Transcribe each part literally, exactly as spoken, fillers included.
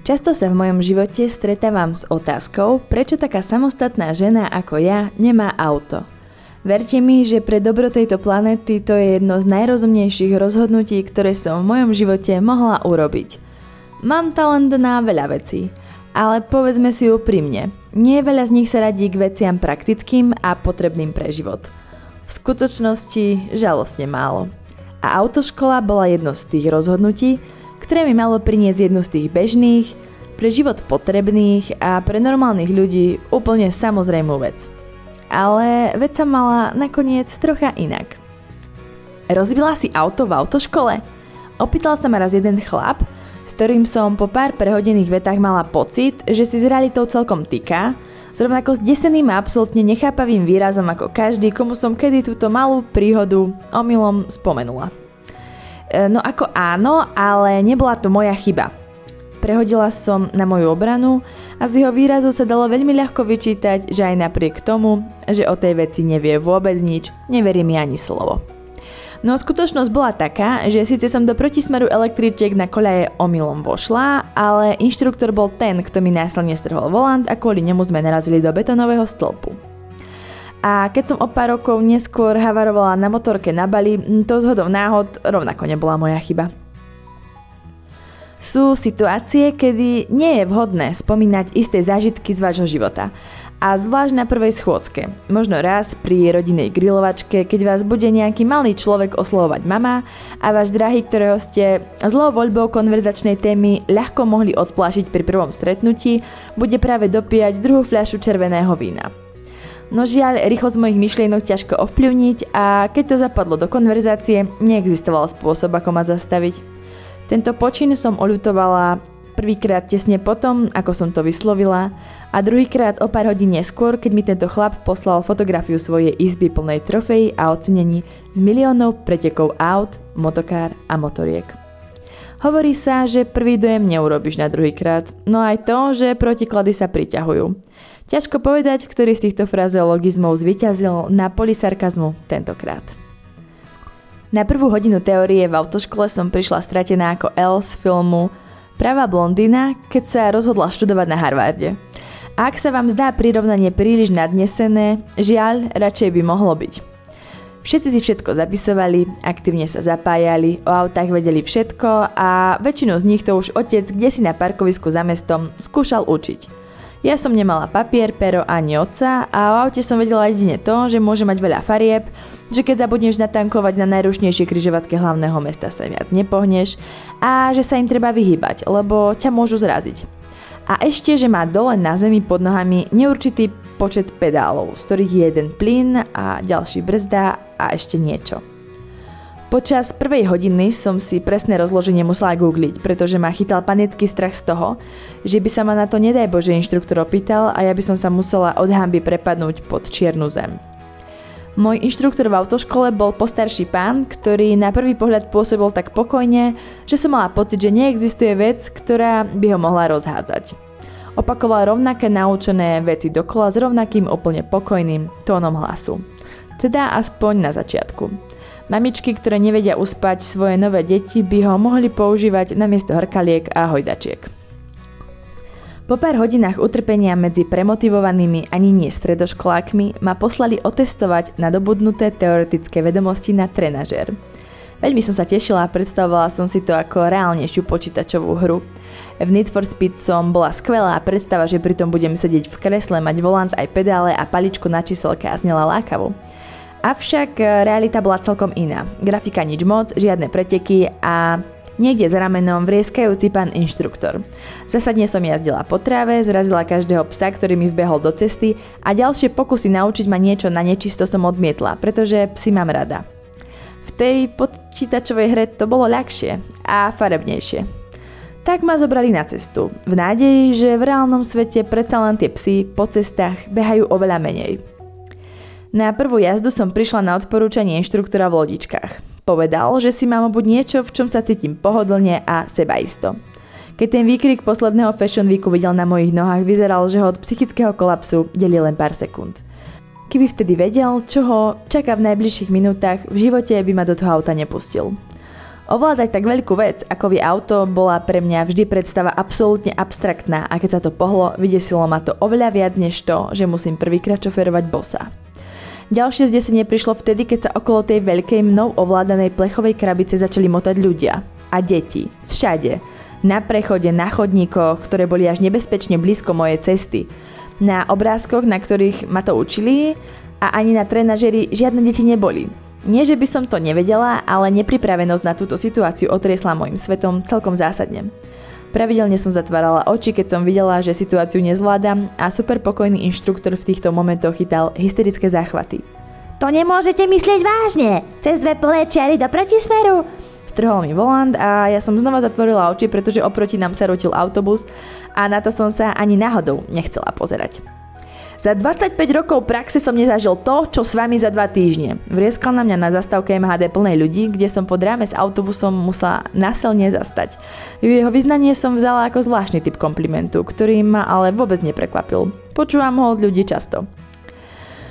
Často sa v mojom živote stretávam s otázkou, prečo taká samostatná žena ako ja nemá auto. Verte mi, že pre dobro tejto planéty to je jedno z najrozumnejších rozhodnutí, ktoré som v mojom živote mohla urobiť. Mám talent na veľa vecí, ale povedzme si úprimne, nie veľa z nich sa radí k veciam praktickým a potrebným pre život. V skutočnosti žalostne málo. A autoškola bola jedno z tých rozhodnutí, ktoré mi malo priniesť jednu z tých bežných, pre život potrebných a pre normálnych ľudí úplne samozrejmú vec. Ale vec sa mala nakoniec trocha inak. Rozbila si auto v autoškole? Opýtal sa ma raz jeden chlap, s ktorým som po pár prehodených vetách mala pocit, že si s realitou celkom tyká, s rovnako zdeseným a absolútne nechápavým výrazom ako každý, komu som kedy túto malú príhodu omylom spomenula. No ako áno, ale nebola to moja chyba. Prehodila som na moju obranu a z jeho výrazu sa dalo veľmi ľahko vyčítať, že aj napriek tomu, že o tej veci nevie vôbec nič, neverí mi ani slovo. No skutočnosť bola taká, že síce som do protismeru električiek na koľaje omylom vošla, ale inštruktor bol ten, kto mi násilne strhol volant a kvôli nemu sme narazili do betonového stĺpu. A keď som o pár rokov neskôr havarovala na motorke na Bali, to zhodou náhod rovnako nebola moja chyba. Sú situácie, kedy nie je vhodné spomínať isté zážitky z vášho života. A zvlášť na prvej schôdzke. Možno raz pri rodinnej grilovačke, keď vás bude nejaký malý človek oslovovať mama a váš drahý, ktorého ste zlou voľbou konverzačnej témy ľahko mohli odplášiť pri prvom stretnutí, bude práve dopíjať druhú fľašu červeného vína. No žiaľ, rýchlosť mojich myšlienok ťažko ovplyvniť a keď to zapadlo do konverzácie, neexistoval spôsob, ako ma zastaviť. Tento počin som oľutovala prvýkrát tesne potom, ako som to vyslovila, a druhýkrát o pár hodín neskôr, keď mi tento chlap poslal fotografiu svojej izby plnej trofejí a ocenení z miliónov pretekov aut, motokár a motoriek. Hovorí sa, že prvý dojem neurobiš na druhýkrát, no aj to, že protiklady sa priťahujú. Ťažko povedať, ktorý z týchto frazeologizmov zvíťazil na poli sarkazmu tentokrát. Na prvú hodinu teórie v autoškole som prišla stratená ako Elle z filmu Pravá blondína, keď sa rozhodla študovať na Harvarde. A ak sa vám zdá prirovnanie príliš nadnesené, žiaľ, radšej by mohlo byť. Všetci si všetko zapisovali, aktívne sa zapájali, o autách vedeli všetko a väčšinu z nich to už otec kdesi na parkovisku za mestom skúšal učiť. Ja som nemala papier, pero ani otca a o aute som vedela jedine to, že môže mať veľa farieb, že keď zabudneš natankovať na najrušnejšej križovatke hlavného mesta sa viac nepohneš a že sa im treba vyhýbať, lebo ťa môžu zraziť. A ešte, že má dole na zemi pod nohami neurčitý počet pedálov, z ktorých je jeden plyn a ďalší brzda a ešte niečo. Počas prvej hodiny som si presné rozloženie musela googliť, pretože ma chytal panický strach z toho, že by sa ma na to nedaj Bože inštruktor opýtal a ja by som sa musela od hanby prepadnúť pod čiernu zem. Môj inštruktor v autoškole bol postarší pán, ktorý na prvý pohľad pôsobil tak pokojne, že som mala pocit, že neexistuje vec, ktorá by ho mohla rozhádzať. Opakoval rovnaké naučené vety dokola s rovnakým úplne pokojným tónom hlasu. Teda aspoň na začiatku. Mamičky, ktoré nevedia uspať svoje nové deti, by ho mohli používať namiesto hrkaliek a hojdačiek. Po pár hodinách utrpenia medzi premotivovanými ani nie stredoškolákmi ma poslali otestovať nadobudnuté teoretické vedomosti na trenažér. Veľmi som sa tešila a predstavovala som si to ako reálnejšiu počítačovú hru. V Need for Speed som bola skvelá a predstava, že pritom budem sedieť v kresle, mať volant aj pedále a paličku na číselke a znela lákavo. Avšak realita bola celkom iná. Grafika nič moc, žiadne preteky a niekde za ramenom vrieskajúci pán inštruktor. Zásadne som jazdila po tráve, zrazila každého psa, ktorý mi vbehol do cesty a ďalšie pokusy naučiť ma niečo na nečisto som odmietla, pretože psi mám rada. V tej počítačovej hre to bolo ľahšie a farebnejšie. Tak ma zobrali na cestu, v nádeji, že v reálnom svete predsa len tie psi po cestách behajú oveľa menej. Na prvú jazdu som prišla na odporúčanie inštruktora v lodičkách. Povedal, že si mám obuť niečo, v čom sa cítim pohodlne a sebaisto. Keď ten výkrik posledného Fashion Weeku videl na mojich nohách, vyzeral, že ho od psychického kolapsu delí len pár sekúnd. Keby vtedy vedel, čo ho čaká v najbližších minútach, v živote by ma do toho auta nepustil. Ovládať tak veľkú vec, ako by auto, bola pre mňa vždy predstava absolútne abstraktná a keď sa to pohlo, vydesilo ma to oveľa viac než to, že musím prvýkrát šoferovať bosa. Ďalšie zdesenie prišlo vtedy, keď sa okolo tej veľkej mnou ovládanej plechovej krabice začali motať ľudia. A deti. Všade. Na prechode, na chodníkoch, ktoré boli až nebezpečne blízko mojej cesty. Na obrázkoch, na ktorých ma to učili a ani na trenažeri žiadne deti neboli. Nie, že by som to nevedela, ale nepripravenosť na túto situáciu otriesla môjim svetom celkom zásadne. Pravidelne som zatvárala oči, keď som videla, že situáciu nezvládam a superpokojný inštruktor v týchto momentoch chytal hysterické záchvaty. To nemôžete myslieť vážne! Cez dve plné čiary do protismeru! Strhol mi volant a ja som znova zatvorila oči, pretože oproti nám sa rotil autobus a na to som sa ani náhodou nechcela pozerať. Za dvadsaťpäť rokov praxe som nezažil to, čo s vami za dva týždne. Vrieskal na mňa na zastávke em há dé plnej ľudí, kde som pod ráme s autobusom musela násilne zastať. Jeho vyznanie som vzala ako zvláštny typ komplimentu, ktorý ma ale vôbec neprekvapil. Počúvam ho od ľudí často.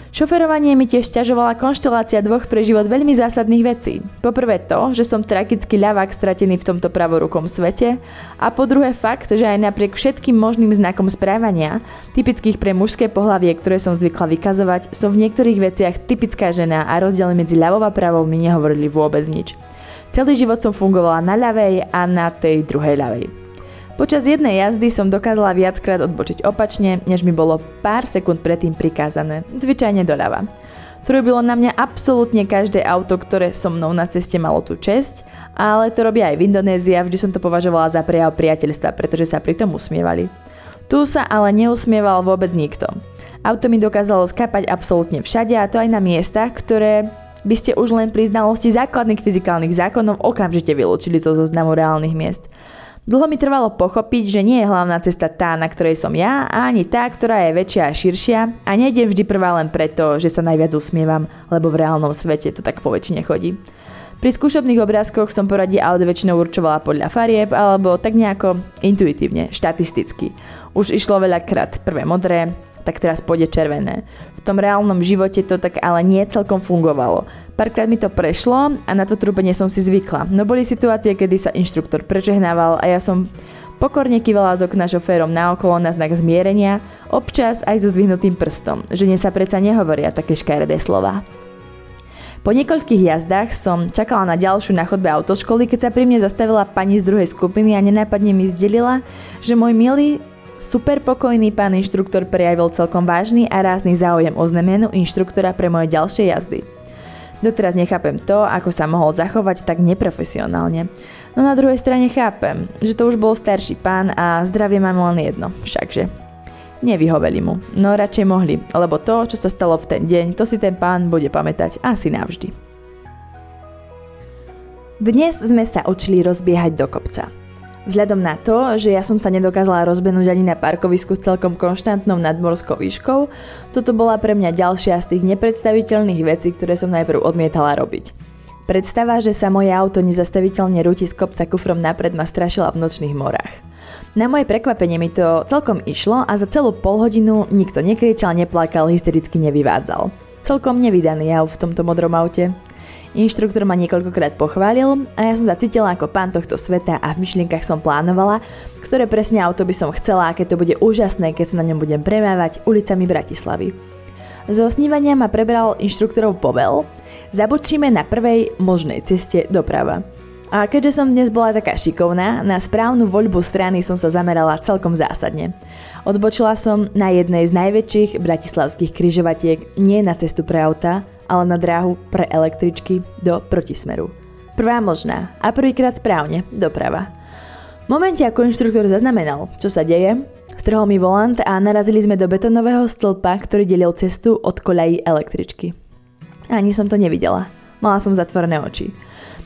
Šoferovanie mi tiež sťažovala konštelácia dvoch pre život veľmi zásadných vecí. Poprvé to, že som tragický ľavák stratený v tomto pravorukom svete a po druhé fakt, že aj napriek všetkým možným znakom správania, typických pre mužské pohlavie, ktoré som zvykla vykazovať, som v niektorých veciach typická žena a rozdiely medzi ľavou a pravou mi nehovorili vôbec nič. Celý život som fungovala na ľavej a na tej druhej ľavej. Počas jednej jazdy som dokázala viackrát odbočiť opačne, než mi bolo pár sekúnd predtým prikázané, zvyčajne doľava. Trúbilo na mňa absolútne každé auto, ktoré so mnou na ceste malo tú česť, ale to robia aj v Indonézii a vždy som to považovala za prejav priateľstva, pretože sa pri tom usmievali. Tu sa ale neusmieval vôbec nikto. Auto mi dokázalo skápať absolútne všade a to aj na miestach, ktoré by ste už len pri znalosti základných fyzikálnych zákonov okamžite vylúčili zo zoznamu reálnych miest. Dlho mi trvalo pochopiť, že nie je hlavná cesta tá, na ktorej som ja, ani tá, ktorá je väčšia a širšia a nejdem vždy prvá len preto, že sa najviac usmievam, lebo v reálnom svete to tak poväčšine chodí. Pri skúšobných obrázkoch som poradie aut väčšinou určovala podľa farieb alebo tak nejako intuitívne, štatisticky. Už išlo veľakrát prvé modré, tak teraz pôjde červené. V tom reálnom živote to tak ale nie celkom fungovalo. Párkrát mi to prešlo a na to trúpenie som si zvykla. No boli situácie, kedy sa inštruktor prečehnával a ja som pokorne kývala z okna šoférom naokolo na znak zmierenia, občas aj so zdvihnutým prstom, že žene sa predsa nehovoria také škaredé slova. Po niekoľkých jazdách som čakala na ďalšiu na chodbe autoškoly, keď sa pri mne zastavila pani z druhej skupiny a nenápadne mi zdelila, že môj milý superpokojný pán inštruktor prejavil celkom vážny a rázny záujem o zmenu inštruktora pre moje ďalšie jazdy. Doteraz nechápem to, ako sa mohol zachovať tak neprofesionálne. No na druhej strane chápem, že to už bol starší pán a zdravie mám len jedno, všakže. Nevyhoveli mu, no radšej mohli, lebo to, čo sa stalo v ten deň, to si ten pán bude pamätať asi navždy. Dnes sme sa učili rozbiehať do kopca. Vzhľadom na to, že ja som sa nedokázala rozbehnúť ani na parkovisku s celkom konštantnou nadmorskou výškou, toto bola pre mňa ďalšia z tých nepredstaviteľných vecí, ktoré som najprv odmietala robiť. Predstava, že sa moje auto nezastaviteľne rúti z kopca kufrom napred, ma strašila v nočných morách. Na moje prekvapenie mi to celkom išlo a za celú polhodinu nikto nekričal, neplakal, hystericky nevyvádzal. Celkom nevydaný jav v tomto modrom aute. Inštruktor ma niekoľkokrát pochválil a ja som zacítila ako pán tohto sveta a v myšlienkach som plánovala, ktoré presne auto by som chcela a keď to bude úžasné, keď sa na ňom budem premávať ulicami Bratislavy. Zo snívania ma prebral inštruktorov povel, zabočíme na prvej možnej ceste doprava. A keďže som dnes bola taká šikovná, na správnu voľbu strany som sa zamerala celkom zásadne. Odbočila som na jednej z najväčších bratislavských križovatiek, nie na cestu pre auta, ale na dráhu pre električky do protismeru. Prvá možná a prvýkrát správne doprava. V momente, ako inštruktor zaznamenal, čo sa deje, strhol mi volant a narazili sme do betónového stĺpa, ktorý delil cestu od koľají električky. Ani som to nevidela. Mala som zatvorené oči.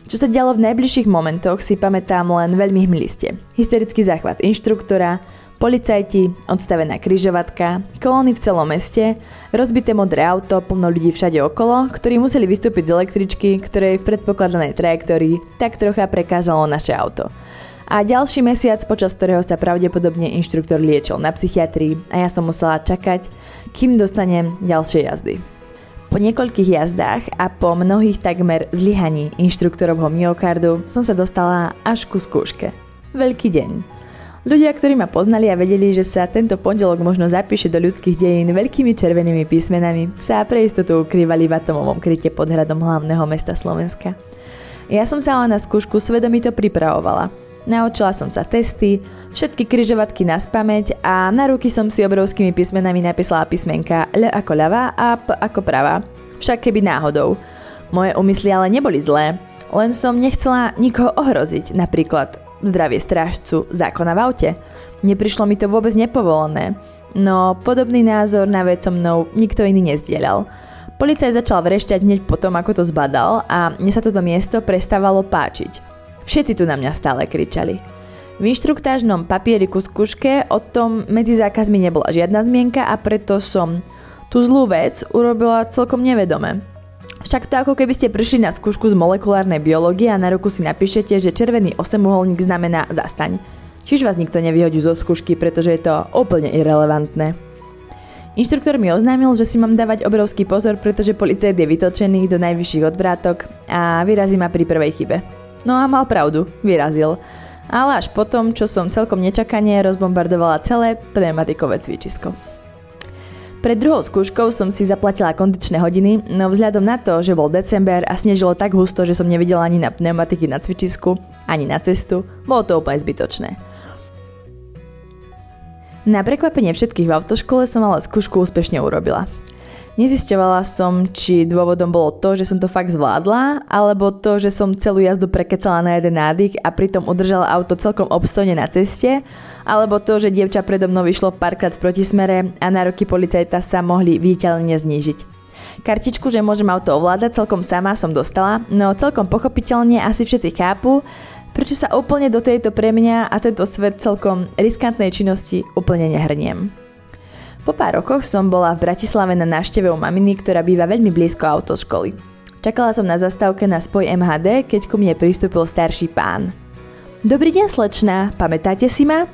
Čo sa dialo v najbližších momentoch, si pamätám len veľmi hmliste. Hysterický záchvat inštruktora, policajti, odstavená križovatka, kolóny v celom meste, rozbité modré auto, plno ľudí všade okolo, ktorí museli vystúpiť z električky, ktorej v predpokladanej trajektórii tak trocha prekážalo naše auto. A ďalší mesiac, počas ktorého sa pravdepodobne inštruktor liečil na psychiatrii a ja som musela čakať, kým dostanem ďalšie jazdy. Po niekoľkých jazdách a po mnohých takmer zlyhaní inštruktorovho myokardu som sa dostala až ku skúške. Veľký deň. Ľudia, ktorí ma poznali a vedeli, že sa tento pondelok možno zapíše do ľudských dejín veľkými červenými písmenami, sa pre istotu ukrývali v atomovom kryte pod hradom hlavného mesta Slovenska. Ja som sa ale na skúšku svedomito pripravovala. Naučila som sa testy, všetky križovatky naspamäť a na ruky som si obrovskými písmenami napísala písmenka L ako ľava a P ako pravá. Však keby náhodou. Moje úmysly ale neboli zlé, len som nechcela nikoho ohroziť, napríklad zdravie strážcu zákona v aute. Neprišlo mi to vôbec nepovolené, no podobný názor na vec so mnou nikto iný nezdieľal. Policaj začal vrešťať hneď potom, ako to zbadal a mne sa toto miesto prestávalo páčiť. Všetci tu na mňa stále kričali. V inštruktážnom papieriku skúške o tom medzi zákazmi nebola žiadna zmienka a preto som tú zlú vec urobila celkom nevedome. Však to ako keby ste prišli na skúšku z molekulárnej biológie a na ruku si napíšete, že červený osemuholník znamená zastaň. Čiže vás nikto nevyhodí zo skúšky, pretože je to úplne irelevantné. Inštruktor mi oznámil, že si mám dávať obrovský pozor, pretože policajt je vytočený do najvyšších odvrátok a vyrazí ma pri prvej chybe. No a mal pravdu, vyrazil. Ale až potom, čo som celkom nečakane rozbombardovala celé pneumatikové cvičisko. Pred druhou skúškou som si zaplatila kondičné hodiny, no vzhľadom na to, že bol december a snežilo tak husto, že som nevidela ani na pneumatiky na cvičisku, ani na cestu, bolo to úplne zbytočné. Na prekvapenie všetkých v autoškole som ale skúšku úspešne urobila. Nezisťovala som, či dôvodom bolo to, že som to fakt zvládla, alebo to, že som celú jazdu prekecala na jeden nádych a pritom udržala auto celkom obstojne na ceste, alebo to, že dievča predo mnou vyšlo párkrát v protismere a nároky policajta sa mohli viditeľne znížiť. Kartičku, že môžem auto ovládať celkom sama, som dostala, no celkom pochopiteľne asi všetci chápu, prečo sa úplne do tejto pre mňa a tento svet celkom riskantnej činnosti úplne nehrniem. Po pár rokoch som bola v Bratislave na návšteve u maminy, ktorá býva veľmi blízko autoškoly. Čakala som na zastávke na spoj em há dé, keď ku mne pristúpil starší pán. Dobrý deň, slečná, pamätáte si ma?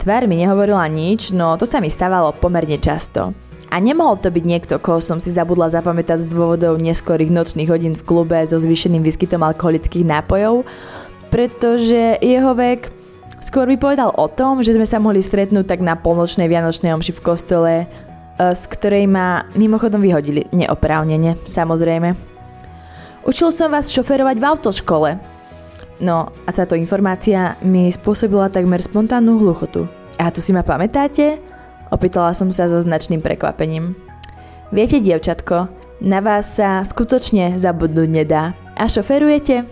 Tvár mi nehovorila nič, no to sa mi stávalo pomerne často. A nemohol to byť niekto, koho som si zabudla zapamätať z dôvodov neskorých nočných hodín v klube so zvýšeným výskytom alkoholických nápojov, pretože jeho vek skôr by povedal o tom, že sme sa mohli stretnúť tak na polnočnej vianočnej omši v kostole, z ktorej ma mimochodom vyhodili neoprávnene, samozrejme. Učil som vás šoferovať v autoškole. No a táto informácia mi spôsobila takmer spontánnu hluchotu. A to si ma pamätáte? Opýtala som sa so značným prekvapením. Viete, dievčatko, na vás sa skutočne zabudnúť nedá. A šoferujete?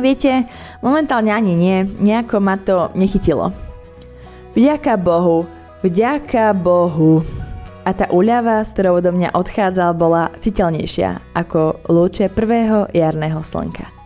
Viete, momentálne ani nie, nejako ma to nechytilo. Vďaka Bohu, vďaka Bohu. A tá úľava, s ktorou do mňa odchádzal, bola citeľnejšia ako lúče prvého jarného slnka.